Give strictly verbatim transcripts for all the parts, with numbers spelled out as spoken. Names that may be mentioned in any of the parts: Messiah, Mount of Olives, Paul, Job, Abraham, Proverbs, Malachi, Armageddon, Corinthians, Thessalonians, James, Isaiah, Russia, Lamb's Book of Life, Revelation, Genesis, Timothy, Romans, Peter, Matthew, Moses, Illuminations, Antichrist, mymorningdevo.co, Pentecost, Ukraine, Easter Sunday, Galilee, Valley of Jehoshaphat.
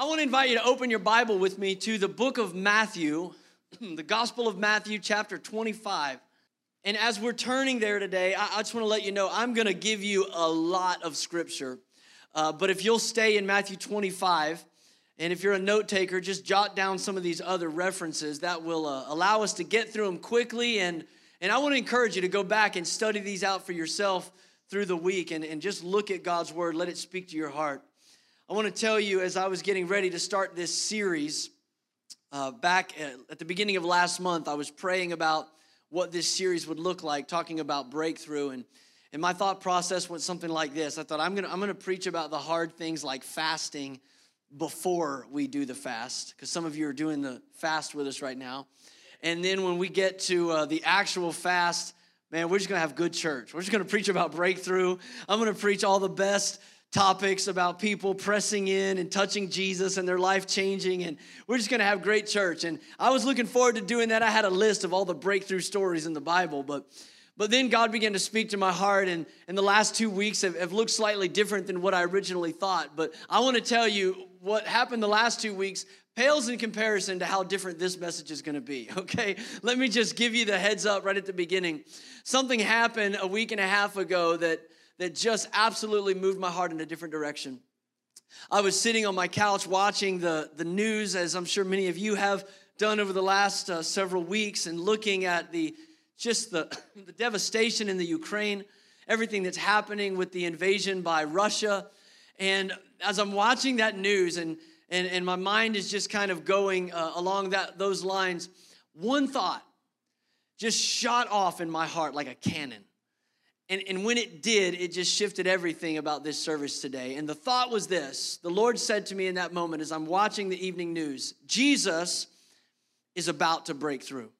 I want to invite you to open your Bible with me to the book of Matthew, the Gospel of Matthew, chapter twenty-five. And as we're turning there today, I just want to let you know I'm going to give you a lot of scripture. Uh, but if you'll stay in Matthew twenty-five, and if you're a note taker, just jot down some of these other references. That will uh, allow us to get through them quickly. And, and I want to encourage you to go back and study these out for yourself through the week and, and just look at God's word. Let it speak to your heart. I want to tell you, as I was getting ready to start this series, uh, back at, at the beginning of last month, I was praying about what this series would look like, talking about breakthrough, and, and my thought process went something like this. I thought, I'm gonna, I'm gonna preach about the hard things like fasting before we do the fast, because some of you are doing the fast with us right now, and then when we get to uh, the actual fast, man, we're just gonna have good church. We're just gonna preach about breakthrough. I'm gonna preach all the best topics about people pressing in and touching Jesus and their life changing, and we're just going to have great church. And I was looking forward to doing that. I had a list of all the breakthrough stories in the Bible, but but then God began to speak to my heart, and, and the last two weeks have, have looked slightly different than what I originally thought. But I want to tell you what happened the last two weeks pales in comparison to how different this message is going to be, okay? Let me just give you the heads up right at the beginning. Something happened a week and a half ago that that just absolutely moved my heart in a different direction. I was sitting on my couch watching the, the news, as I'm sure many of you have done over the last uh, several weeks, and looking at the just the, the devastation in the Ukraine, everything that's happening with the invasion by Russia. And as I'm watching that news, and, and, and my mind is just kind of going uh, along that those lines, one thought just shot off in my heart like a cannon. And, and when it did, it just shifted everything about this service today. And the thought was this. The Lord said to me in that moment as I'm watching the evening news, Jesus is about to break through.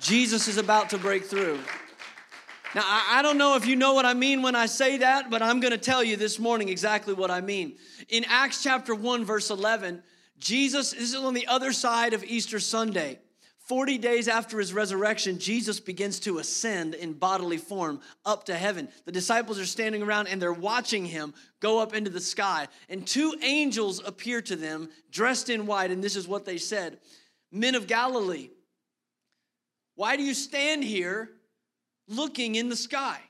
Jesus is about to break through. Now, I, I don't know if you know what I mean when I say that, but I'm going to tell you this morning exactly what I mean. In Acts chapter one, verse eleven, Jesus is on the other side of Easter Sunday. Forty days after his resurrection, Jesus begins to ascend in bodily form up to heaven. The disciples are standing around and they're watching him go up into the sky. And two angels appear to them dressed in white, and this is what they said. Men of Galilee, why do you stand here looking in the sky?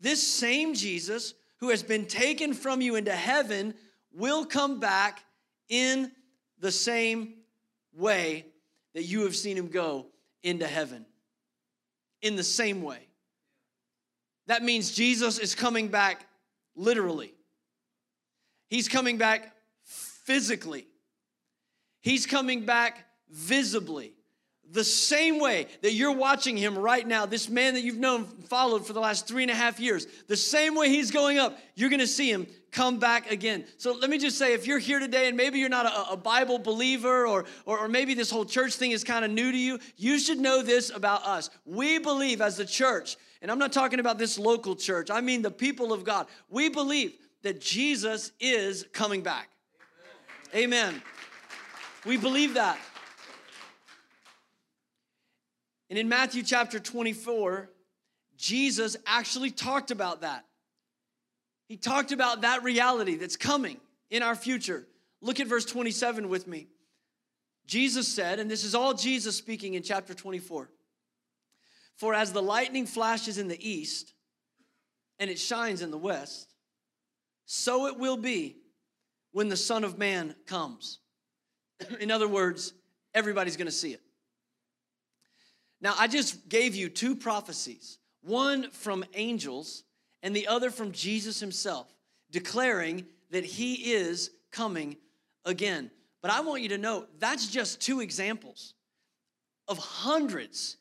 This same Jesus who has been taken from you into heaven will come back in the same way that you have seen him go into heaven, in the same way. That means Jesus is coming back literally. He's coming back physically. He's coming back visibly. The same way that you're watching him right now, this man that you've known and followed for the last three and a half years, the same way he's going up, you're going to see him come back again. So let me just say, if you're here today and maybe you're not a, a Bible believer, or, or or maybe this whole church thing is kind of new to you, you should know this about us. We believe as the church, and I'm not talking about this local church, I mean the people of God, we believe that Jesus is coming back. Amen. Amen. We believe that. And in Matthew chapter twenty-four, Jesus actually talked about that. He talked about that reality that's coming in our future. Look at verse twenty-seven with me. Jesus said, and this is all Jesus speaking in chapter twenty-four, "For as the lightning flashes in the east, and it shines in the west, so it will be when the Son of Man comes." In other words, everybody's going to see it. Now, I just gave you two prophecies, one from angels and the other from Jesus himself, declaring that he is coming again. But I want you to know that's just two examples of hundreds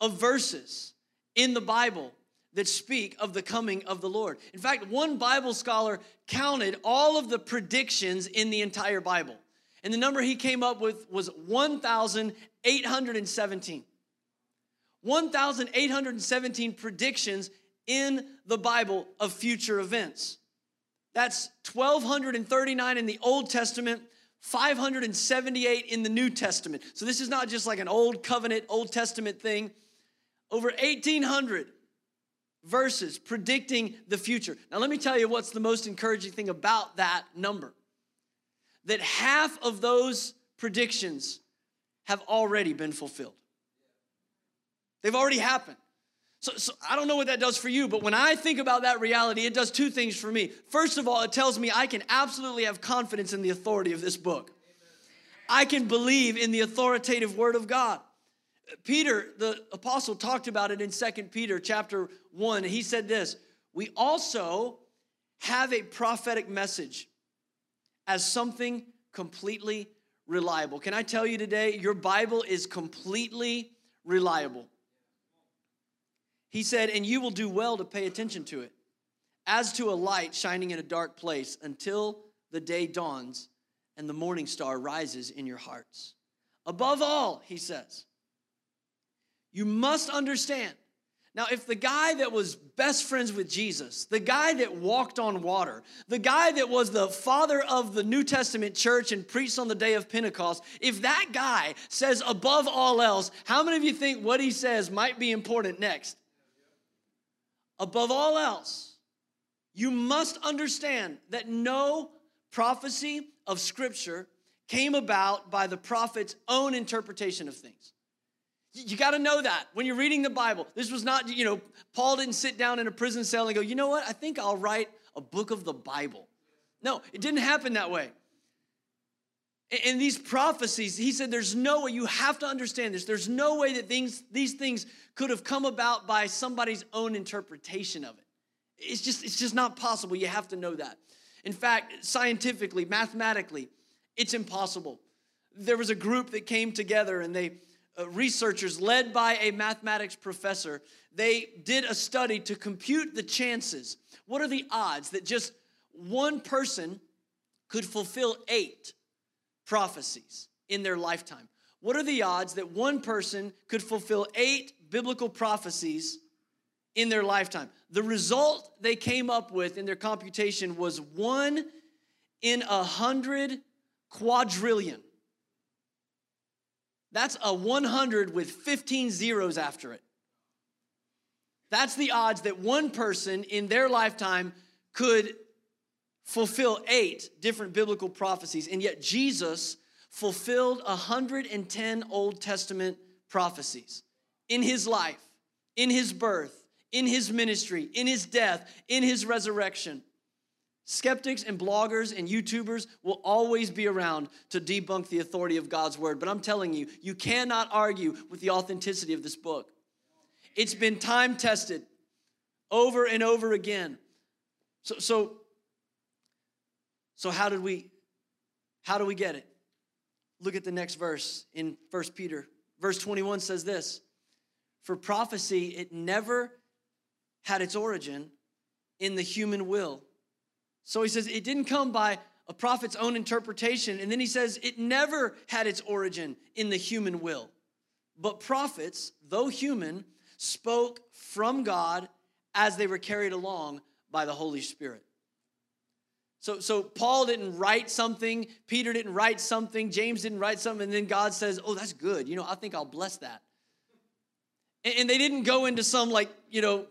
of verses in the Bible that speak of the coming of the Lord. In fact, one Bible scholar counted all of the predictions in the entire Bible, and the number he came up with was one thousand eight hundred seventeen. one thousand eight hundred seventeen predictions in the Bible of future events. That's one thousand two hundred thirty-nine in the Old Testament, five hundred seventy-eight in the New Testament. So this is not just like an old covenant, Old Testament thing. Over eighteen hundred verses predicting the future. Now, let me tell you what's the most encouraging thing about that number. That half of those predictions have already been fulfilled. They've already happened. So, so I don't know what that does for you, but when I think about that reality, it does two things for me. First of all, it tells me I can absolutely have confidence in the authority of this book. I can believe in the authoritative word of God. Peter, the apostle, talked about it in Second Peter chapter one. He said this, we also have a prophetic message as something completely reliable. Can I tell you today, your Bible is completely reliable. He said, and you will do well to pay attention to it, as to a light shining in a dark place until the day dawns and the morning star rises in your hearts. Above all, he says, you must understand. Now, if the guy that was best friends with Jesus, the guy that walked on water, the guy that was the father of the New Testament church and preached on the day of Pentecost, if that guy says above all else, how many of you think what he says might be important next? Above all else, you must understand that no prophecy of Scripture came about by the prophet's own interpretation of things. You got to know that when you're reading the Bible. This was not, you know, Paul didn't sit down in a prison cell and go, you know what, I think I'll write a book of the Bible. No, it didn't happen that way. And these prophecies, he said, there's no way, you have to understand this. There's no way that things, these things could have come about by somebody's own interpretation of it. It's just, it's just not possible. You have to know that. In fact, scientifically, mathematically, it's impossible. There was a group that came together and they Uh, researchers led by a mathematics professor, they did a study to compute the chances. What are the odds that just one person could fulfill eight prophecies in their lifetime? What are the odds that one person could fulfill eight biblical prophecies in their lifetime? The result they came up with in their computation was one in a hundred quadrillion. That's a one hundred with fifteen zeros after it. That's the odds that one person in their lifetime could fulfill eight different biblical prophecies, and yet Jesus fulfilled one hundred ten Old Testament prophecies in his life, in his birth, in his ministry, in his death, in his resurrection. Skeptics and bloggers and YouTubers will always be around to debunk the authority of God's word. But I'm telling you, you cannot argue with the authenticity of this book. It's been time tested over and over again. So, so, so how did we, how do we get it? Look at the next verse in First Peter. Verse twenty-one says this, for prophecy, it never had its origin in the human will. So he says it didn't come by a prophet's own interpretation. And then he says it never had its origin in the human will. But prophets, though human, spoke from God as they were carried along by the Holy Spirit. So, so Paul didn't write something. Peter didn't write something. James didn't write something. And then God says, oh, that's good. You know, I think I'll bless that. And, and they didn't go into some like, you know,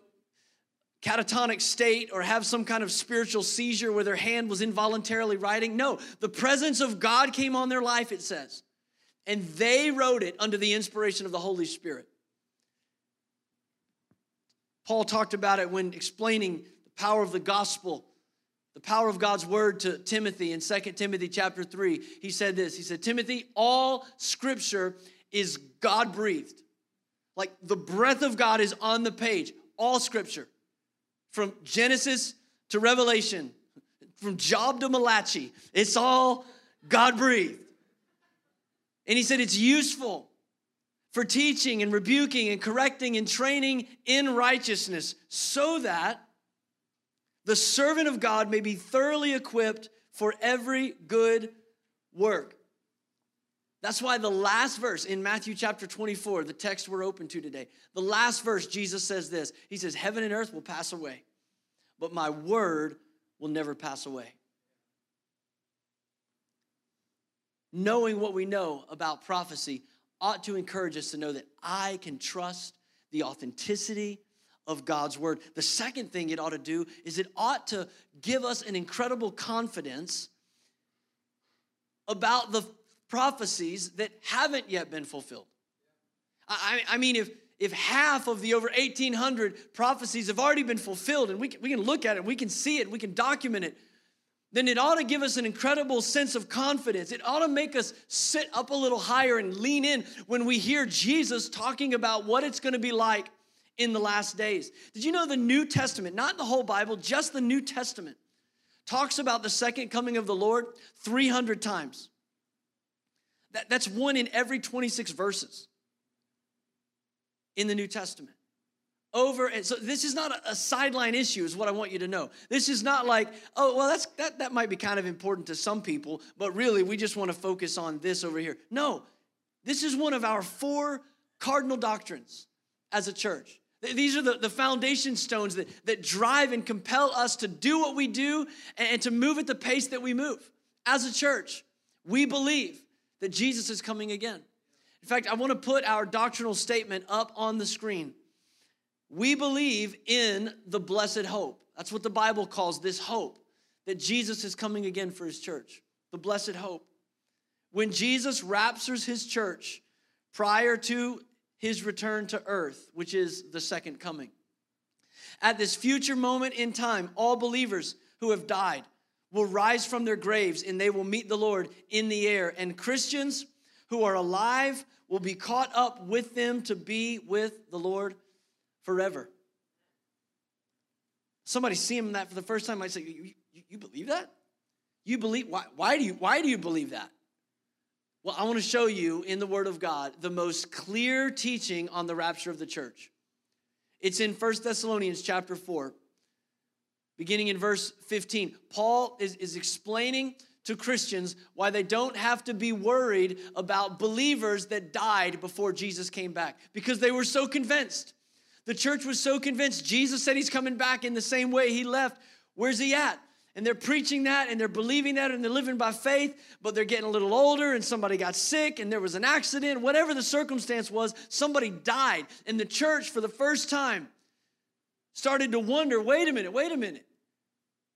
catatonic state or have some kind of spiritual seizure where their hand was involuntarily writing. No, the presence of God came on their life, it says, and they wrote it under the inspiration of the Holy Spirit. Paul talked about it when explaining the power of the gospel, the power of God's word to Timothy in Second Timothy chapter three. He said this, he said, Timothy, all scripture is God-breathed. Like the breath of God is on the page, all scripture. From Genesis to Revelation, from Job to Malachi, it's all God-breathed. And he said it's useful for teaching and rebuking and correcting and training in righteousness so that the servant of God may be thoroughly equipped for every good work. That's why the last verse in Matthew chapter twenty-four, the text we're open to today, the last verse, Jesus says this. He says, heaven and earth will pass away, but my word will never pass away. Knowing what we know about prophecy ought to encourage us to know that I can trust the authenticity of God's word. The second thing it ought to do is it ought to give us an incredible confidence about the prophecies that haven't yet been fulfilled. I, I mean, if if half of the over eighteen hundred prophecies have already been fulfilled, and we can, we can look at it, we can see it, we can document it, then it ought to give us an incredible sense of confidence. It ought to make us sit up a little higher and lean in when we hear Jesus talking about what it's going to be like in the last days. Did you know the New Testament, not the whole Bible, just the New Testament, talks about the second coming of the Lord three hundred times? That, that's one in every twenty-six verses in the New Testament. Over, and so this is not a, a sideline issue is what I want you to know. This is not like, oh, well, that's that, that might be kind of important to some people, but really we just want to focus on this over here. No, this is one of our four cardinal doctrines as a church. These are the, the foundation stones that, that drive and compel us to do what we do and, and to move at the pace that we move. As a church, we believe that Jesus is coming again. In fact, I want to put our doctrinal statement up on the screen. We believe in the blessed hope. That's what the Bible calls this hope, that Jesus is coming again for his church, the blessed hope. When Jesus raptures his church prior to his return to earth, which is the second coming. At this future moment in time, all believers who have died will rise from their graves and they will meet the Lord in the air. And Christians who are alive will be caught up with them to be with the Lord forever. Somebody seeing that for the first time might say, you, you, you believe that? You believe, why, why do you, why do you believe that? Well, I want to show you in the Word of God the most clear teaching on the rapture of the church. It's in First Thessalonians chapter four, beginning in verse fifteen. Paul is, is explaining to Christians why they don't have to be worried about believers that died before Jesus came back, because they were so convinced. The church was so convinced. Jesus said he's coming back in the same way he left. Where's he at? And they're preaching that, and they're believing that, and they're living by faith, but they're getting a little older, and somebody got sick, and there was an accident. Whatever the circumstance was, somebody died. And the church, for the first time, started to wonder, wait a minute, wait a minute.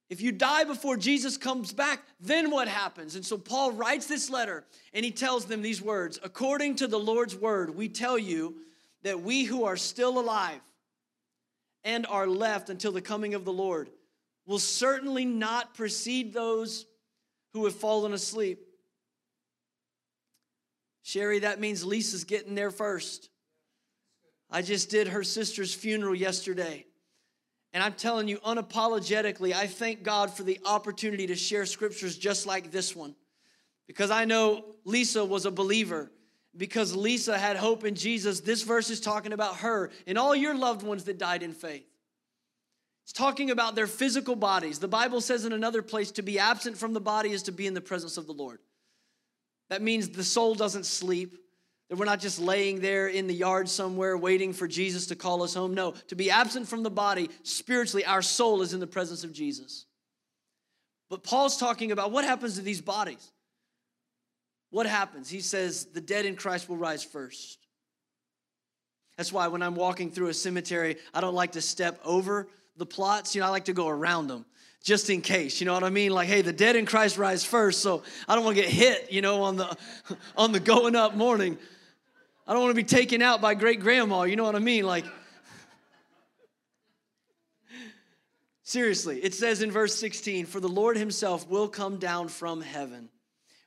If you die before Jesus comes back, then what happens? And so Paul writes this letter, and he tells them these words, "According to the Lord's word, we tell you, that we who are still alive and are left until the coming of the Lord will certainly not precede those who have fallen asleep." Sherry, that means Lisa's getting there first. I just did her sister's funeral yesterday. And I'm telling you unapologetically, I thank God for the opportunity to share scriptures just like this one. Because I know Lisa was a believer. Because Lisa had hope in Jesus, this verse is talking about her and all your loved ones that died in faith. It's talking about their physical bodies. The Bible says in another place, to be absent from the body is to be in the presence of the Lord. That means the soul doesn't sleep, that we're not just laying there in the yard somewhere waiting for Jesus to call us home. No, to be absent from the body, spiritually, our soul is in the presence of Jesus. But Paul's talking about what happens to these bodies. What happens? He says, the dead in Christ will rise first. That's why when I'm walking through a cemetery, I don't like to step over the plots. You know, I like to go around them just in case. You know what I mean? Like, hey, the dead in Christ rise first, so I don't want to get hit, you know, on the on the going up morning. I don't want to be taken out by great grandma. You know what I mean? Like, seriously, it says in verse sixteen, "For the Lord himself will come down from heaven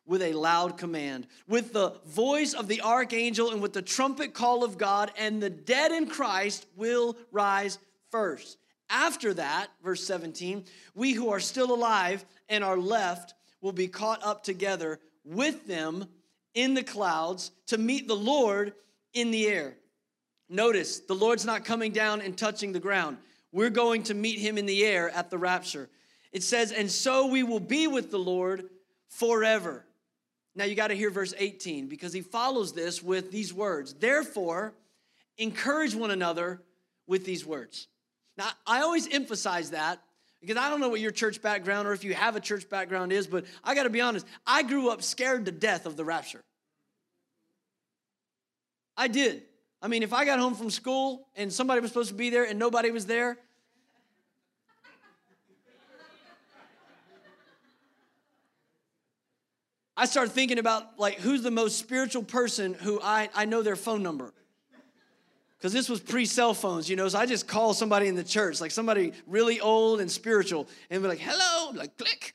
with a loud command, with the voice of the archangel and with the trumpet call of God, and the dead in Christ will rise first. After that," verse seventeen, "we who are still alive and are left will be caught up together with them in the clouds to meet the Lord in the air." Notice, the Lord's not coming down and touching the ground. We're going to meet him in the air at the rapture. It says, "And so we will be with the Lord forever." Now you got to hear verse eighteen, because he follows this with these words, "Therefore, encourage one another with these words." Now, I always emphasize that because I don't know what your church background or if you have a church background is, but I got to be honest, I grew up scared to death of the rapture. I did. I mean, if I got home from school and somebody was supposed to be there and nobody was there, I started thinking about, like, who's the most spiritual person who I, I know their phone number. Because this was pre-cell phones, you know, so I just call somebody in the church, like somebody really old and spiritual, and be like, hello, I'm like, click.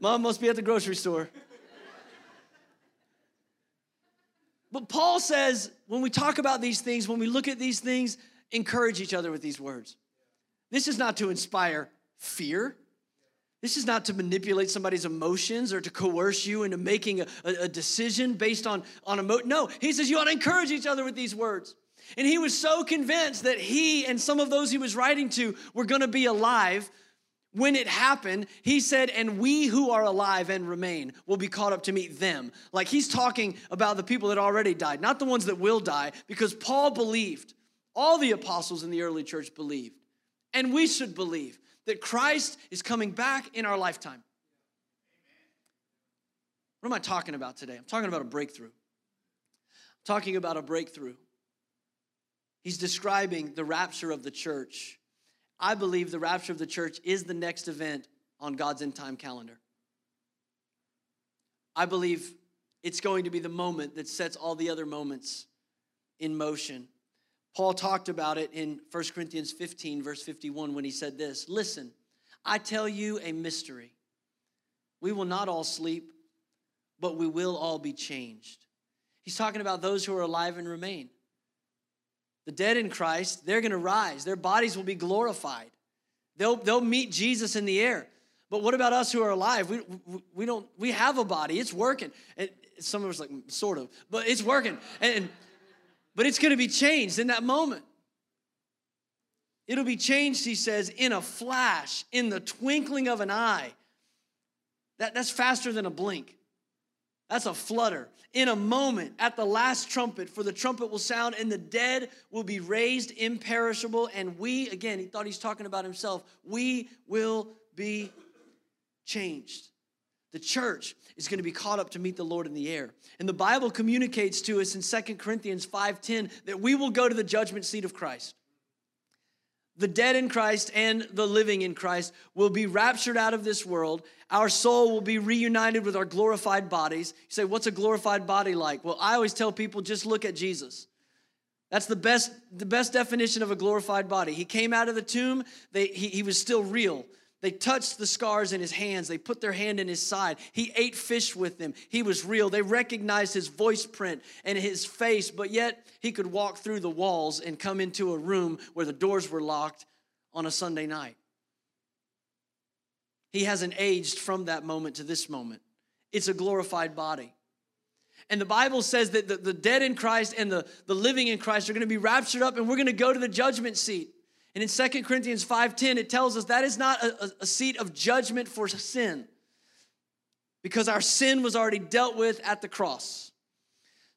Mom must be at the grocery store. But Paul says, when we talk about these things, when we look at these things, encourage each other with these words. This is not to inspire fear. This is not to manipulate somebody's emotions or to coerce you into making a, a, a decision based on, on emotion. No, he says you ought to encourage each other with these words. And he was so convinced that he and some of those he was writing to were going to be alive when it happened. He said, and we who are alive and remain will be caught up to meet them. Like, he's talking about the people that already died, not the ones that will die, because Paul believed, all the apostles in the early church believed, and we should believe that Christ is coming back in our lifetime. Amen. What am I talking about today? I'm talking about a breakthrough. I'm talking about a breakthrough. He's describing the rapture of the church. I believe the rapture of the church is the next event on God's end time calendar. I believe it's going to be the moment that sets all the other moments in motion. Paul talked about it in First Corinthians fifteen, verse fifty-one, when he said this, listen, I tell you a mystery. We will not all sleep, but we will all be changed. He's talking about those who are alive and remain. The dead in Christ, they're going to rise. Their bodies will be glorified. They'll, they'll meet Jesus in the air. But what about us who are alive? We, we, don't, we have a body. It's working. And some of us like, sort of, but it's working. And, and But it's going to be changed in that moment. It'll be changed, he says, in a flash, in the twinkling of an eye. That, that's faster than a blink. That's a flutter. In a moment, at the last trumpet, for the trumpet will sound, and the dead will be raised imperishable. And we, again, he thought he's talking about himself, we will be changed. The church is going to be caught up to meet the Lord in the air. And the Bible communicates to us in Second Corinthians five ten that we will go to the judgment seat of Christ. The dead in Christ and the living in Christ will be raptured out of this world. Our soul will be reunited with our glorified bodies. You say, what's a glorified body like? Well, I always tell people, just look at Jesus. That's the best, the best definition of a glorified body. He came out of the tomb. They, he, he was still real. They touched the scars in his hands. They put their hand in his side. He ate fish with them. He was real. They recognized his voice print and his face, but yet he could walk through the walls and come into a room where the doors were locked on a Sunday night. He hasn't aged from that moment to this moment. It's a glorified body. And the Bible says that the, the dead in Christ and the, the living in Christ are going to be raptured up, and we're going to go to the judgment seat. And in Second Corinthians five ten, it tells us that is not a, a seat of judgment for sin, because our sin was already dealt with at the cross.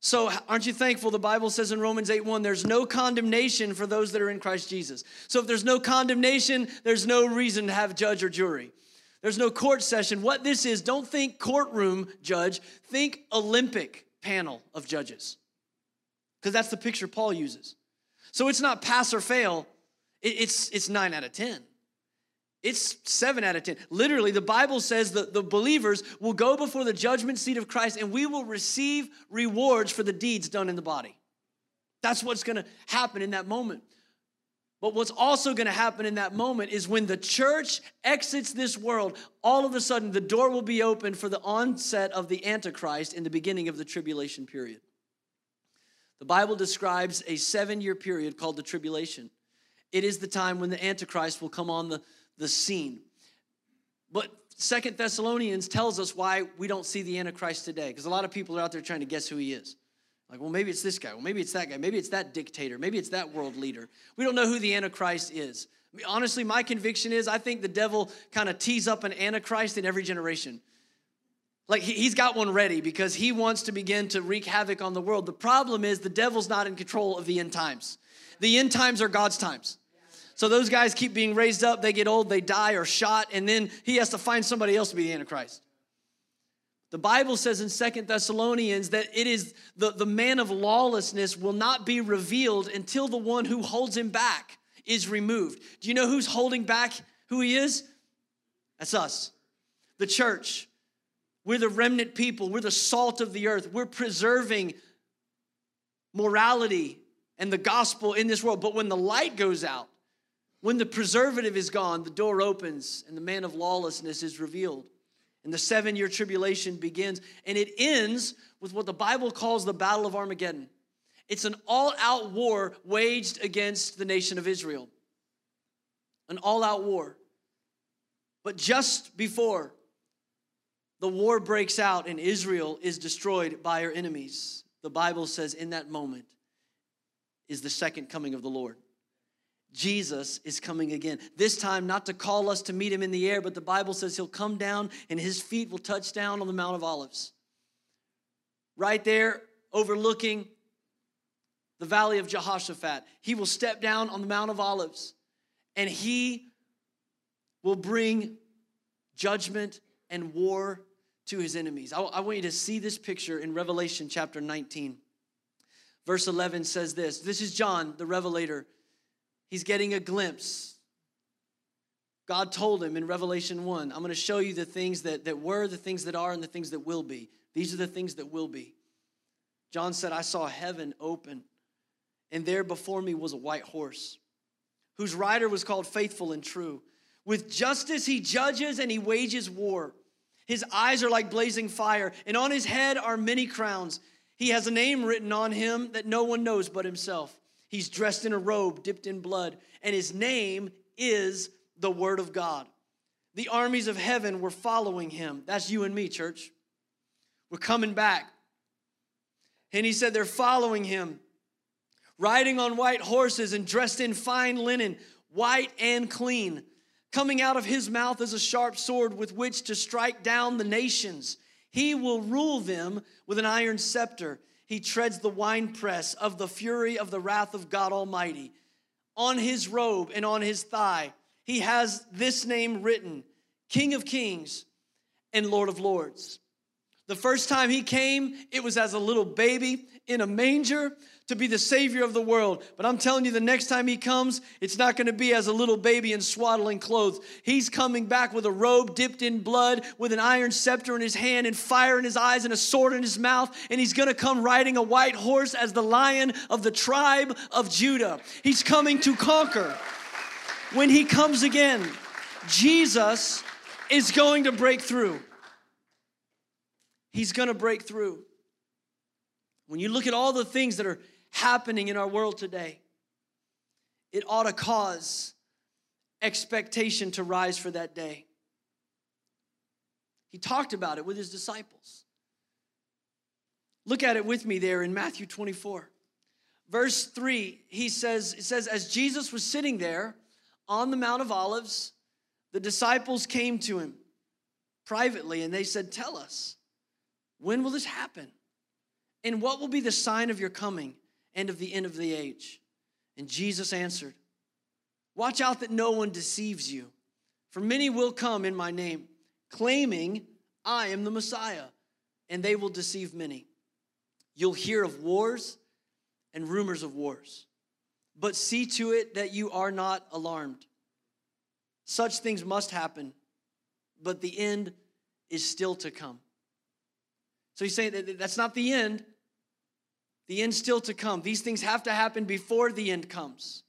So aren't you thankful the Bible says in Romans eight one, there's no condemnation for those that are in Christ Jesus. So if there's no condemnation, there's no reason to have judge or jury. There's no court session. What this is, don't think courtroom judge, think Olympic panel of judges, because that's the picture Paul uses. So it's not pass or fail. It's it's nine out of ten. It's seven out of ten. Literally, the Bible says that the believers will go before the judgment seat of Christ, and we will receive rewards for the deeds done in the body. That's what's going to happen in that moment. But what's also going to happen in that moment is when the church exits this world, all of a sudden the door will be open for the onset of the Antichrist in the beginning of the tribulation period. The Bible describes a seven-year period called the tribulation. It is the time when the Antichrist will come on the, the scene. But Second Thessalonians tells us why we don't see the Antichrist today, because a lot of people are out there trying to guess who he is. Like, well, maybe it's this guy. Well, maybe it's that guy. Maybe it's that dictator. Maybe it's that world leader. We don't know who the Antichrist is. I mean, honestly, my conviction is I think the devil kind of tees up an Antichrist in every generation. Like, he, he's got one ready because he wants to begin to wreak havoc on the world. The problem is the devil's not in control of the end times. The end times are God's times. So those guys keep being raised up, they get old, they die or shot, and then he has to find somebody else to be the Antichrist. The Bible says in Second Thessalonians that it is the, the man of lawlessness will not be revealed until the one who holds him back is removed. Do you know who's holding back who he is? That's us, the church. We're the remnant people. We're the salt of the earth. We're preserving morality and the gospel in this world. But when the light goes out, when the preservative is gone, the door opens and the man of lawlessness is revealed. And the seven-year tribulation begins, and it ends with what the Bible calls the Battle of Armageddon. It's an all-out war waged against the nation of Israel. An all-out war. But just before the war breaks out and Israel is destroyed by her enemies, the Bible says in that moment is the second coming of the Lord. Jesus is coming again. This time not to call us to meet him in the air, but the Bible says he'll come down and his feet will touch down on the Mount of Olives. Right there, overlooking the Valley of Jehoshaphat. He will step down on the Mount of Olives and he will bring judgment and war to his enemies. I, I want you to see this picture in Revelation chapter nineteen. Verse eleven says this. This is John, the Revelator. He's getting a glimpse. God told him in Revelation one, I'm going to show you the things that, that were, the things that are, and the things that will be. These are the things that will be. John said, I saw heaven open, and there before me was a white horse, whose rider was called Faithful and True. With justice he judges and he wages war. His eyes are like blazing fire, and on his head are many crowns. He has a name written on him that no one knows but himself. He's dressed in a robe dipped in blood, and his name is the Word of God. The armies of heaven were following him. That's you and me, church. We're coming back. And he said they're following him, riding on white horses and dressed in fine linen, white and clean. Coming out of his mouth is a sharp sword with which to strike down the nations. He will rule them with an iron scepter. He treads the winepress of the fury of the wrath of God Almighty. On his robe and on his thigh, he has this name written, King of Kings and Lord of Lords. The first time he came, it was as a little baby in a manger to be the Savior of the world. But I'm telling you, the next time he comes, it's not going to be as a little baby in swaddling clothes. He's coming back with a robe dipped in blood, with an iron scepter in his hand and fire in his eyes and a sword in his mouth. And he's going to come riding a white horse as the Lion of the tribe of Judah. He's coming to conquer. When he comes again, Jesus is going to break through. He's going to break through. When you look at all the things that are happening in our world today, it ought to cause expectation to rise for that day. He talked about it with his disciples. Look at it with me there in Matthew twenty-four. Verse three, he says, it says, as Jesus was sitting there on the Mount of Olives, the disciples came to him privately and they said, tell us, when will this happen? And what will be the sign of your coming and of the end of the age? And Jesus answered, watch out that no one deceives you, for many will come in my name, claiming I am the Messiah, and they will deceive many. You'll hear of wars and rumors of wars, but see to it that you are not alarmed. Such things must happen, but the end is still to come. So he's saying that that's not the end. The end's still to come. These things have to happen before the end comes.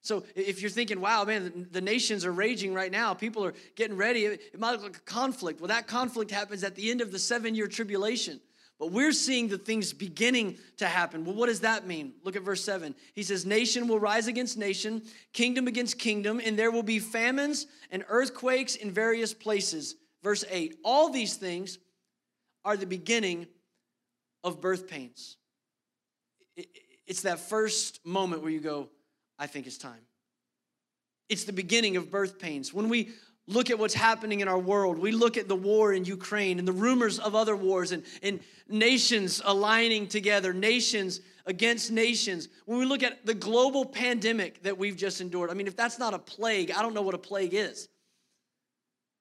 So if you're thinking, wow, man, the nations are raging right now. People are getting ready. It might look like a conflict. Well, that conflict happens at the end of the seven-year tribulation. But we're seeing the things beginning to happen. Well, what does that mean? Look at verse seven. He says, nation will rise against nation, kingdom against kingdom, and there will be famines and earthquakes in various places. Verse eight, all these things are the beginning of birth pains. It's that first moment where you go, I think it's time. It's the beginning of birth pains. When we look at what's happening in our world, we look at the war in Ukraine and the rumors of other wars and, and nations aligning together, nations against nations. When we look at the global pandemic that we've just endured, I mean, if that's not a plague, I don't know what a plague is.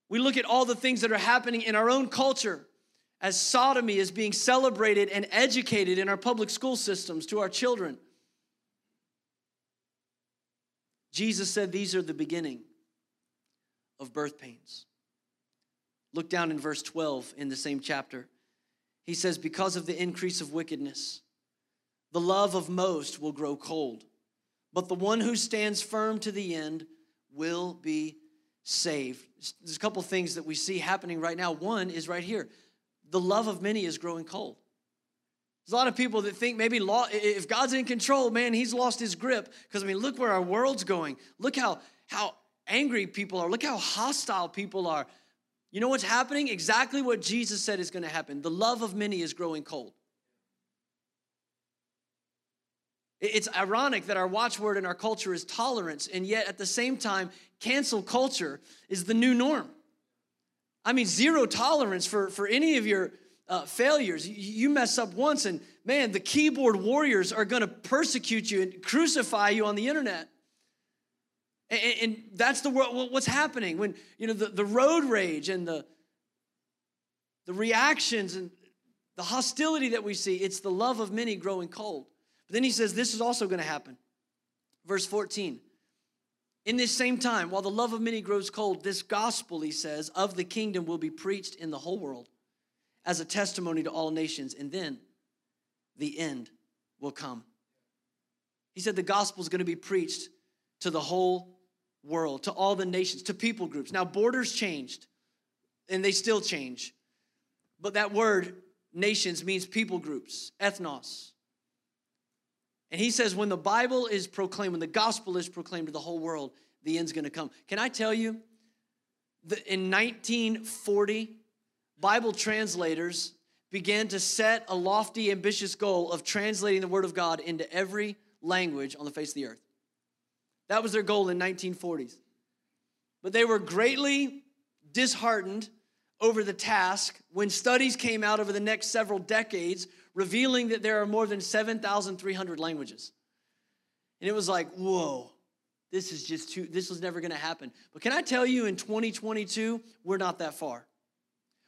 We look at all the things that are happening in our own culture. as sodomy is being celebrated and educated in our public school systems to our children. Jesus said these are the beginning of birth pains. Look down in verse twelve in the same chapter. He says, because of the increase of wickedness, the love of most will grow cold, but the one who stands firm to the end will be saved. There's a couple things that we see happening right now. One is right here. The love of many is growing cold. There's a lot of people that think maybe law, if God's in control, man, he's lost his grip. Because, I mean, look where our world's going. Look how, how angry people are. Look how hostile people are. You know what's happening? Exactly what Jesus said is going to happen. The love of many is growing cold. It's ironic that our watchword in our culture is tolerance, and yet at the same time, cancel culture is the new norm. I mean, zero tolerance for, for any of your uh, failures. You mess up once, and man, the keyboard warriors are going to persecute you and crucify you on the internet. And, and that's the world. What's happening when, you know, the, the road rage and the the reactions and the hostility that we see. It's the love of many growing cold. Then he says, this is also going to happen. Verse fourteen, in this same time, while the love of many grows cold, this gospel, he says, of the kingdom will be preached in the whole world as a testimony to all nations, and then the end will come. He said the gospel is going to be preached to the whole world, to all the nations, to people groups. Now, borders changed, and they still change. But that word, nations, means people groups, ethnos. And he says when the Bible is proclaimed, when the gospel is proclaimed to the whole world, the end's going to come. Can I tell you that in nineteen forty, Bible translators began to set a lofty, ambitious goal of translating the Word of God into every language on the face of the earth? That was their goal in the nineteen forties. But they were greatly disheartened over the task when studies came out over the next several decades revealing that there are more than seven thousand three hundred languages. And it was like, whoa, this is just too, this was never gonna happen. But can I tell you in twenty twenty-two, we're not that far.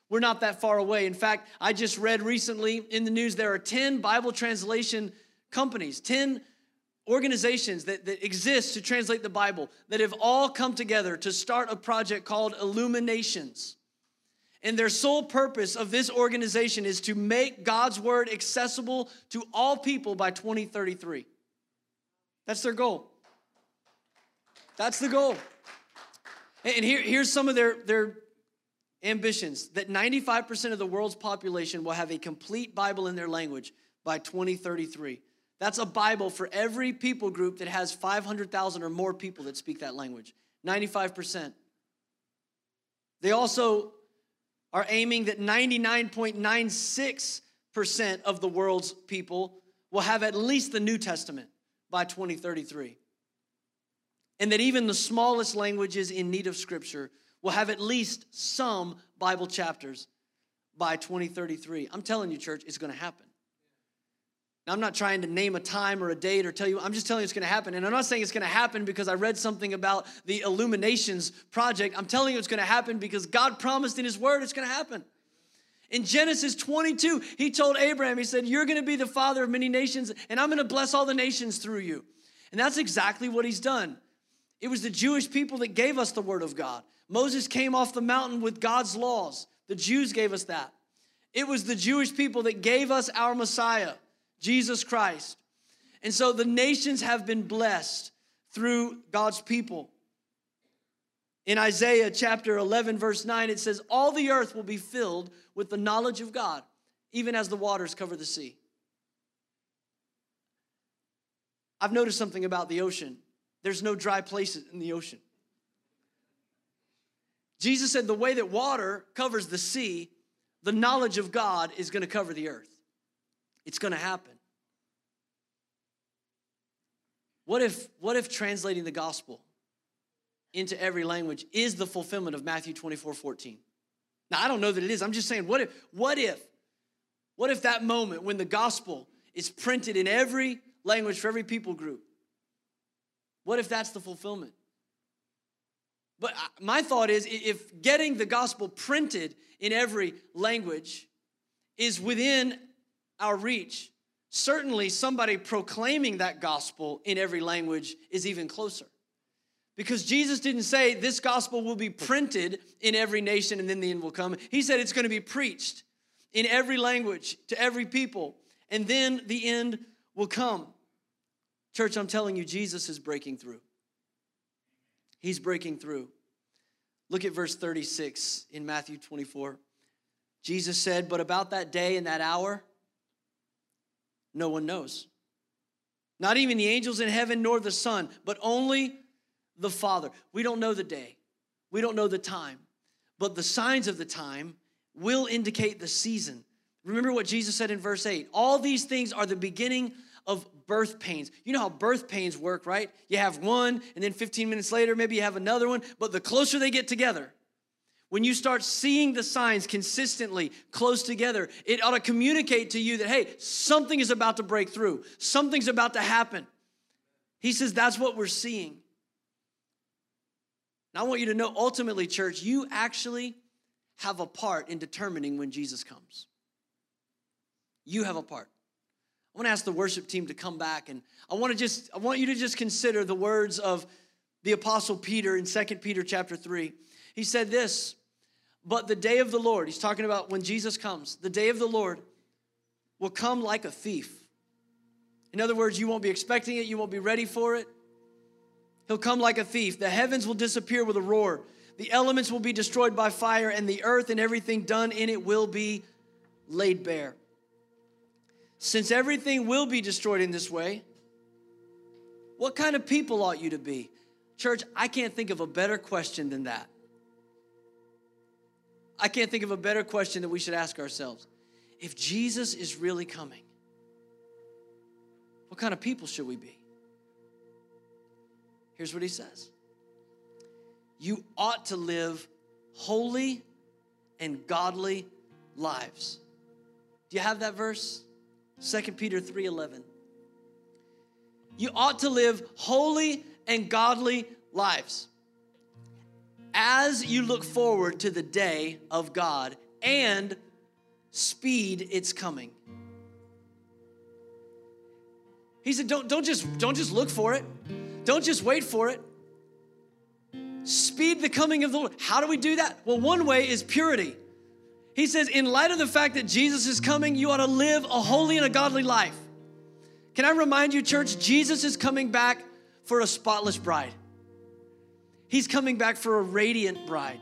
We're not that far away. In fact, I just read recently in the news, there are ten Bible translation companies, ten organizations that, that exist to translate the Bible that have all come together to start a project called Illuminations. And their sole purpose of this organization is to make God's word accessible to all people by twenty thirty-three. That's their goal. That's the goal. And here, here's some of their, their ambitions, that ninety-five percent of the world's population will have a complete Bible in their language by twenty thirty-three. That's a Bible for every people group that has five hundred thousand or more people that speak that language, ninety-five percent. They also are aiming that ninety-nine point nine six percent of the world's people will have at least the New Testament by twenty thirty-three. And that even the smallest languages in need of Scripture will have at least some Bible chapters by twenty thirty-three. I'm telling you, church, it's going to happen. Now, I'm not trying to name a time or a date or tell you, I'm just telling you it's going to happen. And I'm not saying it's going to happen because I read something about the Illuminations project. I'm telling you it's going to happen because God promised in his word it's going to happen. In Genesis twenty-two, he told Abraham, he said, you're going to be the father of many nations, and I'm going to bless all the nations through you. And that's exactly what he's done. It was the Jewish people that gave us the word of God. Moses came off the mountain with God's laws. The Jews gave us that. It was the Jewish people that gave us our Messiah, Jesus Christ. And so the nations have been blessed through God's people. In Isaiah chapter eleven, verse nine, it says, all the earth will be filled with the knowledge of God, even as the waters cover the sea. I've noticed something about the ocean. There's no dry places in the ocean. Jesus said the way that water covers the sea, the knowledge of God is going to cover the earth. It's going to happen. What if, what if translating the gospel into every language is the fulfillment of Matthew twenty-four fourteen? Now, I don't know that it is. I'm just saying, what if, what if, what if that moment when the gospel is printed in every language for every people group, what if that's the fulfillment? But my thought is, if getting the gospel printed in every language is within our reach. Certainly, somebody proclaiming that gospel in every language is even closer. Because Jesus didn't say this gospel will be printed in every nation and then the end will come. He said it's going to be preached in every language to every people, and then the end will come. Church, I'm telling you, Jesus is breaking through. He's breaking through. Look at verse thirty-six in Matthew twenty-four. Jesus said, "But about that day and that hour, no one knows. Not even the angels in heaven nor the Son, but only the Father." We don't know the day. We don't know the time. But the signs of the time will indicate the season. Remember what Jesus said in verse eight. All these things are the beginning of birth pains. You know how birth pains work, right? You have one, and then fifteen minutes later, maybe you have another one. But the closer they get together, when you start seeing the signs consistently close together, it ought to communicate to you that, hey, something is about to break through. Something's about to happen. He says that's what we're seeing. And I want you to know, ultimately, church, you actually have a part in determining when Jesus comes. You have a part. I want to ask the worship team to come back, and I want to just I want you to just consider the words of the Apostle Peter in Second Peter chapter three. He said this, "But the day of the Lord," he's talking about when Jesus comes, "the day of the Lord will come like a thief." In other words, you won't be expecting it, you won't be ready for it. He'll come like a thief. "The heavens will disappear with a roar. The elements will be destroyed by fire, and the earth and everything done in it will be laid bare. Since everything will be destroyed in this way, what kind of people ought you to be?" Church, I can't think of a better question than that. I can't think of a better question that we should ask ourselves. If Jesus is really coming, what kind of people should we be? Here's what he says. You ought to live holy and godly lives. Do you have that verse? Second Peter three eleven. You ought to live holy and godly lives as you look forward to the day of God and speed its coming. He said, don't, don't just, don't just look for it. Don't just wait for it. Speed the coming of the Lord. How do we do that? Well, one way is purity. He says, in light of the fact that Jesus is coming, you ought to live a holy and a godly life. Can I remind you, church, Jesus is coming back for a spotless bride. He's coming back for a radiant bride.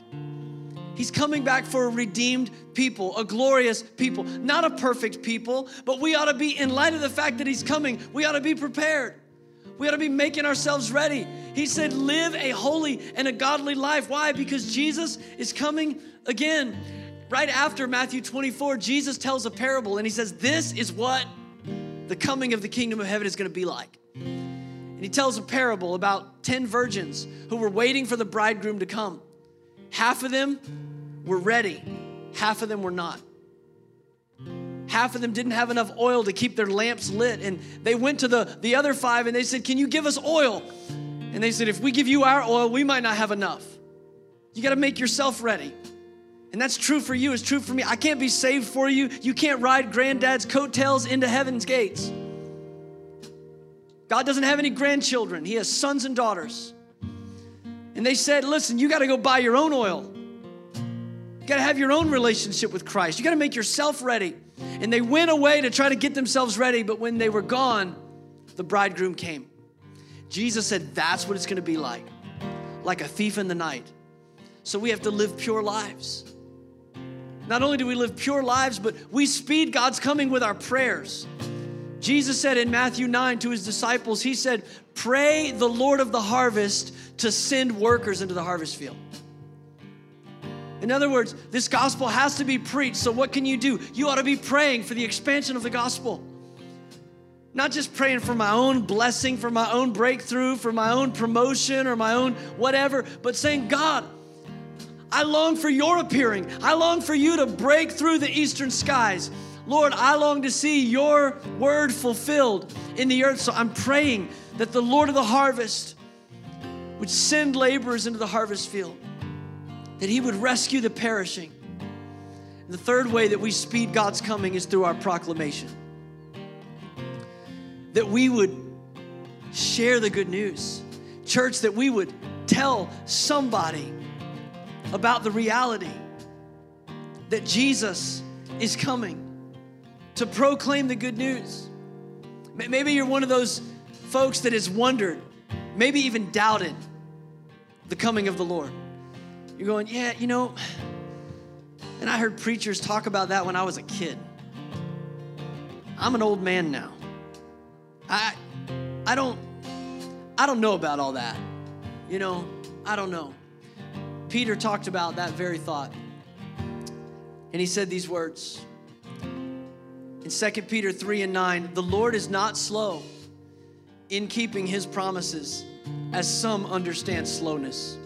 He's coming back for a redeemed people, a glorious people, not a perfect people, but we ought to be, in light of the fact that he's coming, we ought to be prepared. We ought to be making ourselves ready. He said, live a holy and a godly life. Why? Because Jesus is coming again. Right after Matthew twenty-four, Jesus tells a parable, and he says, this is what the coming of the kingdom of heaven is going to be like. And he tells a parable about ten virgins who were waiting for the bridegroom to come. Half of them were ready. Half of them were not. Half of them didn't have enough oil to keep their lamps lit, and they went to the, the other five, and they said, can you give us oil? And they said, if we give you our oil, we might not have enough. You got to make yourself ready. And that's true for you. It's true for me. I can't be saved for you. You can't ride granddad's coattails into heaven's gates. God doesn't have any grandchildren. He has sons and daughters. And they said, listen, you got to go buy your own oil. You got to have your own relationship with Christ. You got to make yourself ready. And they went away to try to get themselves ready. But when they were gone, the bridegroom came. Jesus said, that's what it's going to be like, like a thief in the night. So we have to live pure lives. Not only do we live pure lives, but we speed God's coming with our prayers. Jesus said in Matthew nine to his disciples, he said, pray the Lord of the harvest to send workers into the harvest field. In other words, this gospel has to be preached. So what can you do? You ought to be praying for the expansion of the gospel. Not just praying for my own blessing, for my own breakthrough, for my own promotion or my own whatever, but saying, God, I long for your appearing. I long for you to break through the eastern skies. Lord, I long to see your word fulfilled in the earth. So I'm praying that the Lord of the harvest would send laborers into the harvest field, that he would rescue the perishing, The third way that we speed God's coming is through our proclamation. That we would share the good news. Church, that we would tell somebody about the reality that Jesus is coming, to proclaim the good news. Maybe you're one of those folks that has wondered, maybe even doubted the coming of the Lord. You're going, yeah, you know, and I heard preachers talk about that when I was a kid. I'm an old man now. I I don't I don't know about all that. You know, I don't know. Peter talked about that very thought. And he said these words. In Second Peter three and nine, the Lord is not slow in keeping his promises, as some understand slowness.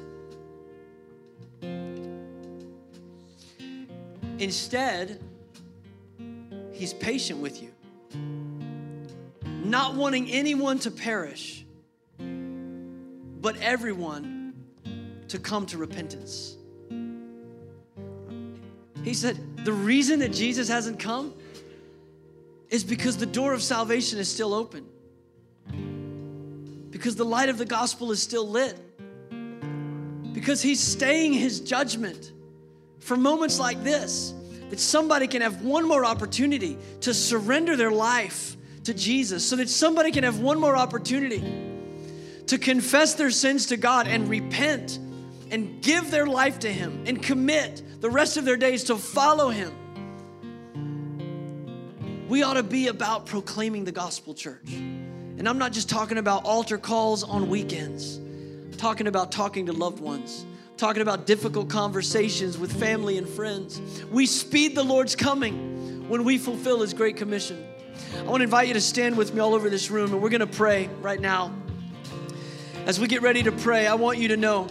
Instead, he's patient with you, not wanting anyone to perish, but everyone to come to repentance. He said, the reason that Jesus hasn't come is because the door of salvation is still open, because the light of the gospel is still lit, because he's staying his judgment for moments like this, that somebody can have one more opportunity to surrender their life to Jesus, so that somebody can have one more opportunity to confess their sins to God and repent and give their life to him and commit the rest of their days to follow him. We ought to be about proclaiming the gospel, church. And I'm not just talking about altar calls on weekends. I'm talking about talking to loved ones. I'm talking about difficult conversations with family and friends. We speed the Lord's coming when we fulfill his great commission. I want to invite you to stand with me all over this room, and we're going to pray right now. As we get ready to pray, I want you to know,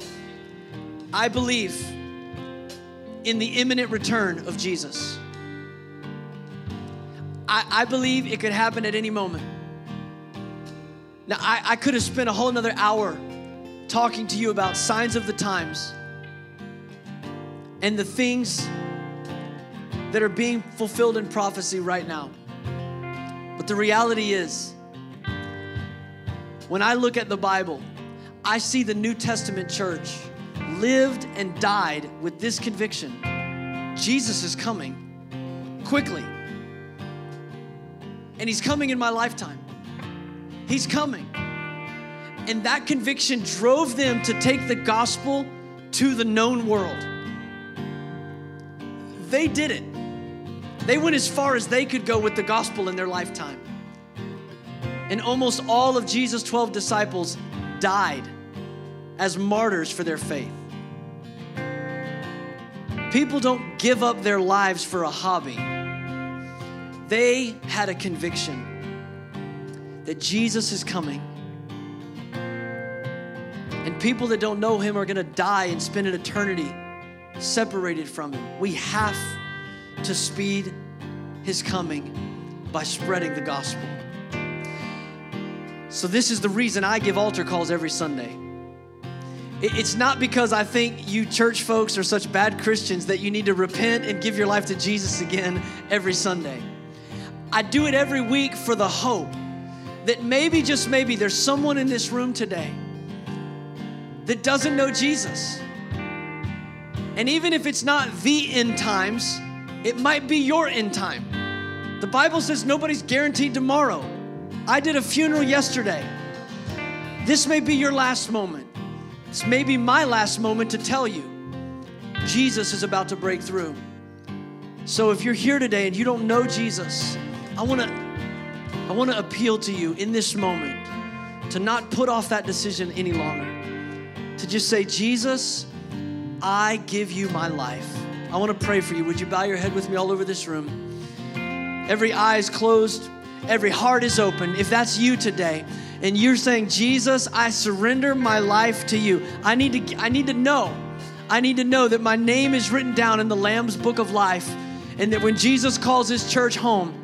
I believe in the imminent return of Jesus. I, I believe it could happen at any moment. Now, I, I could have spent a whole nother hour talking to you about signs of the times and the things that are being fulfilled in prophecy right now. But the reality is, when I look at the Bible, I see the New Testament church lived and died with this conviction: Jesus is coming quickly, and he's coming in my lifetime. He's coming. And that conviction drove them to take the gospel to the known world. They did it. They went as far as they could go with the gospel in their lifetime. And almost all of Jesus' twelve disciples died as martyrs for their faith. People don't give up their lives for a hobby. They had a conviction that Jesus is coming. And people that don't know him are gonna die and spend an eternity separated from him. We have to speed his coming by spreading the gospel. So this is the reason I give altar calls every Sunday. It's not because I think you church folks are such bad Christians that you need to repent and give your life to Jesus again every Sunday. I do it every week for the hope that maybe, just maybe, there's someone in this room today that doesn't know Jesus. And even if it's not the end times, it might be your end time. The Bible says nobody's guaranteed tomorrow. I did a funeral yesterday. This may be your last moment. This may be my last moment to tell you Jesus is about to break through. So if you're here today and you don't know Jesus, I want to I want to appeal to you in this moment to not put off that decision any longer, to just say, Jesus, I give you my life. I want to pray for you. Would you bow your head with me all over this room? Every eye is closed, every heart is open. If that's you today, and you're saying, Jesus, I surrender my life to you. I need to, I need to know. I need to know that my name is written down in the Lamb's Book of Life, and that when Jesus calls his church home,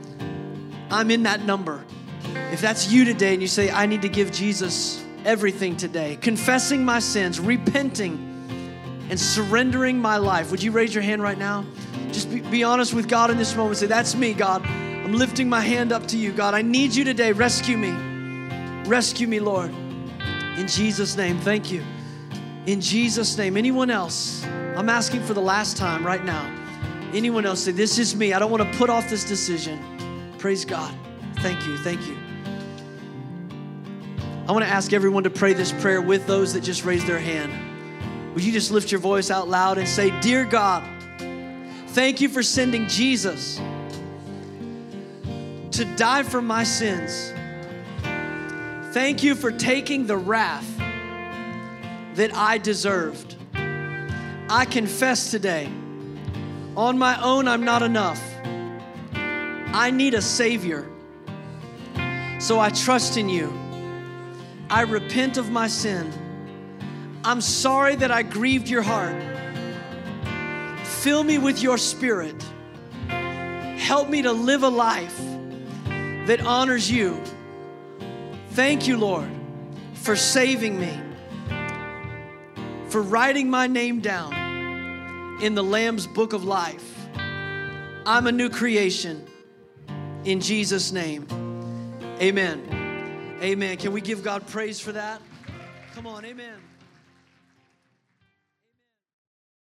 I'm in that number. If that's you today and you say, I need to give Jesus everything today, confessing my sins, repenting, and surrendering my life. Would you raise your hand right now? Just be, be honest with God in this moment. Say, that's me, God. I'm lifting my hand up to you, God. I need you today. Rescue me. Rescue me, Lord. In Jesus' name, thank you. In Jesus' name. Anyone else? I'm asking for the last time right now. Anyone else? Say, this is me. I don't want to put off this decision. Praise God. Thank you. Thank you. I want to ask everyone to pray this prayer with those that just raised their hand. Would you just lift your voice out loud and say, Dear God, thank you for sending Jesus to die for my sins. Thank you for taking the wrath that I deserved. I confess today, on my own, I'm not enough. I need a Savior. So I trust in you. I repent of my sin. I'm sorry that I grieved your heart. Fill me with your Spirit. Help me to live a life that honors you. Thank you, Lord, for saving me, for writing my name down in the Lamb's Book of Life. I'm a new creation in Jesus' name. Amen. Amen. Can we give God praise for that? Come on, amen.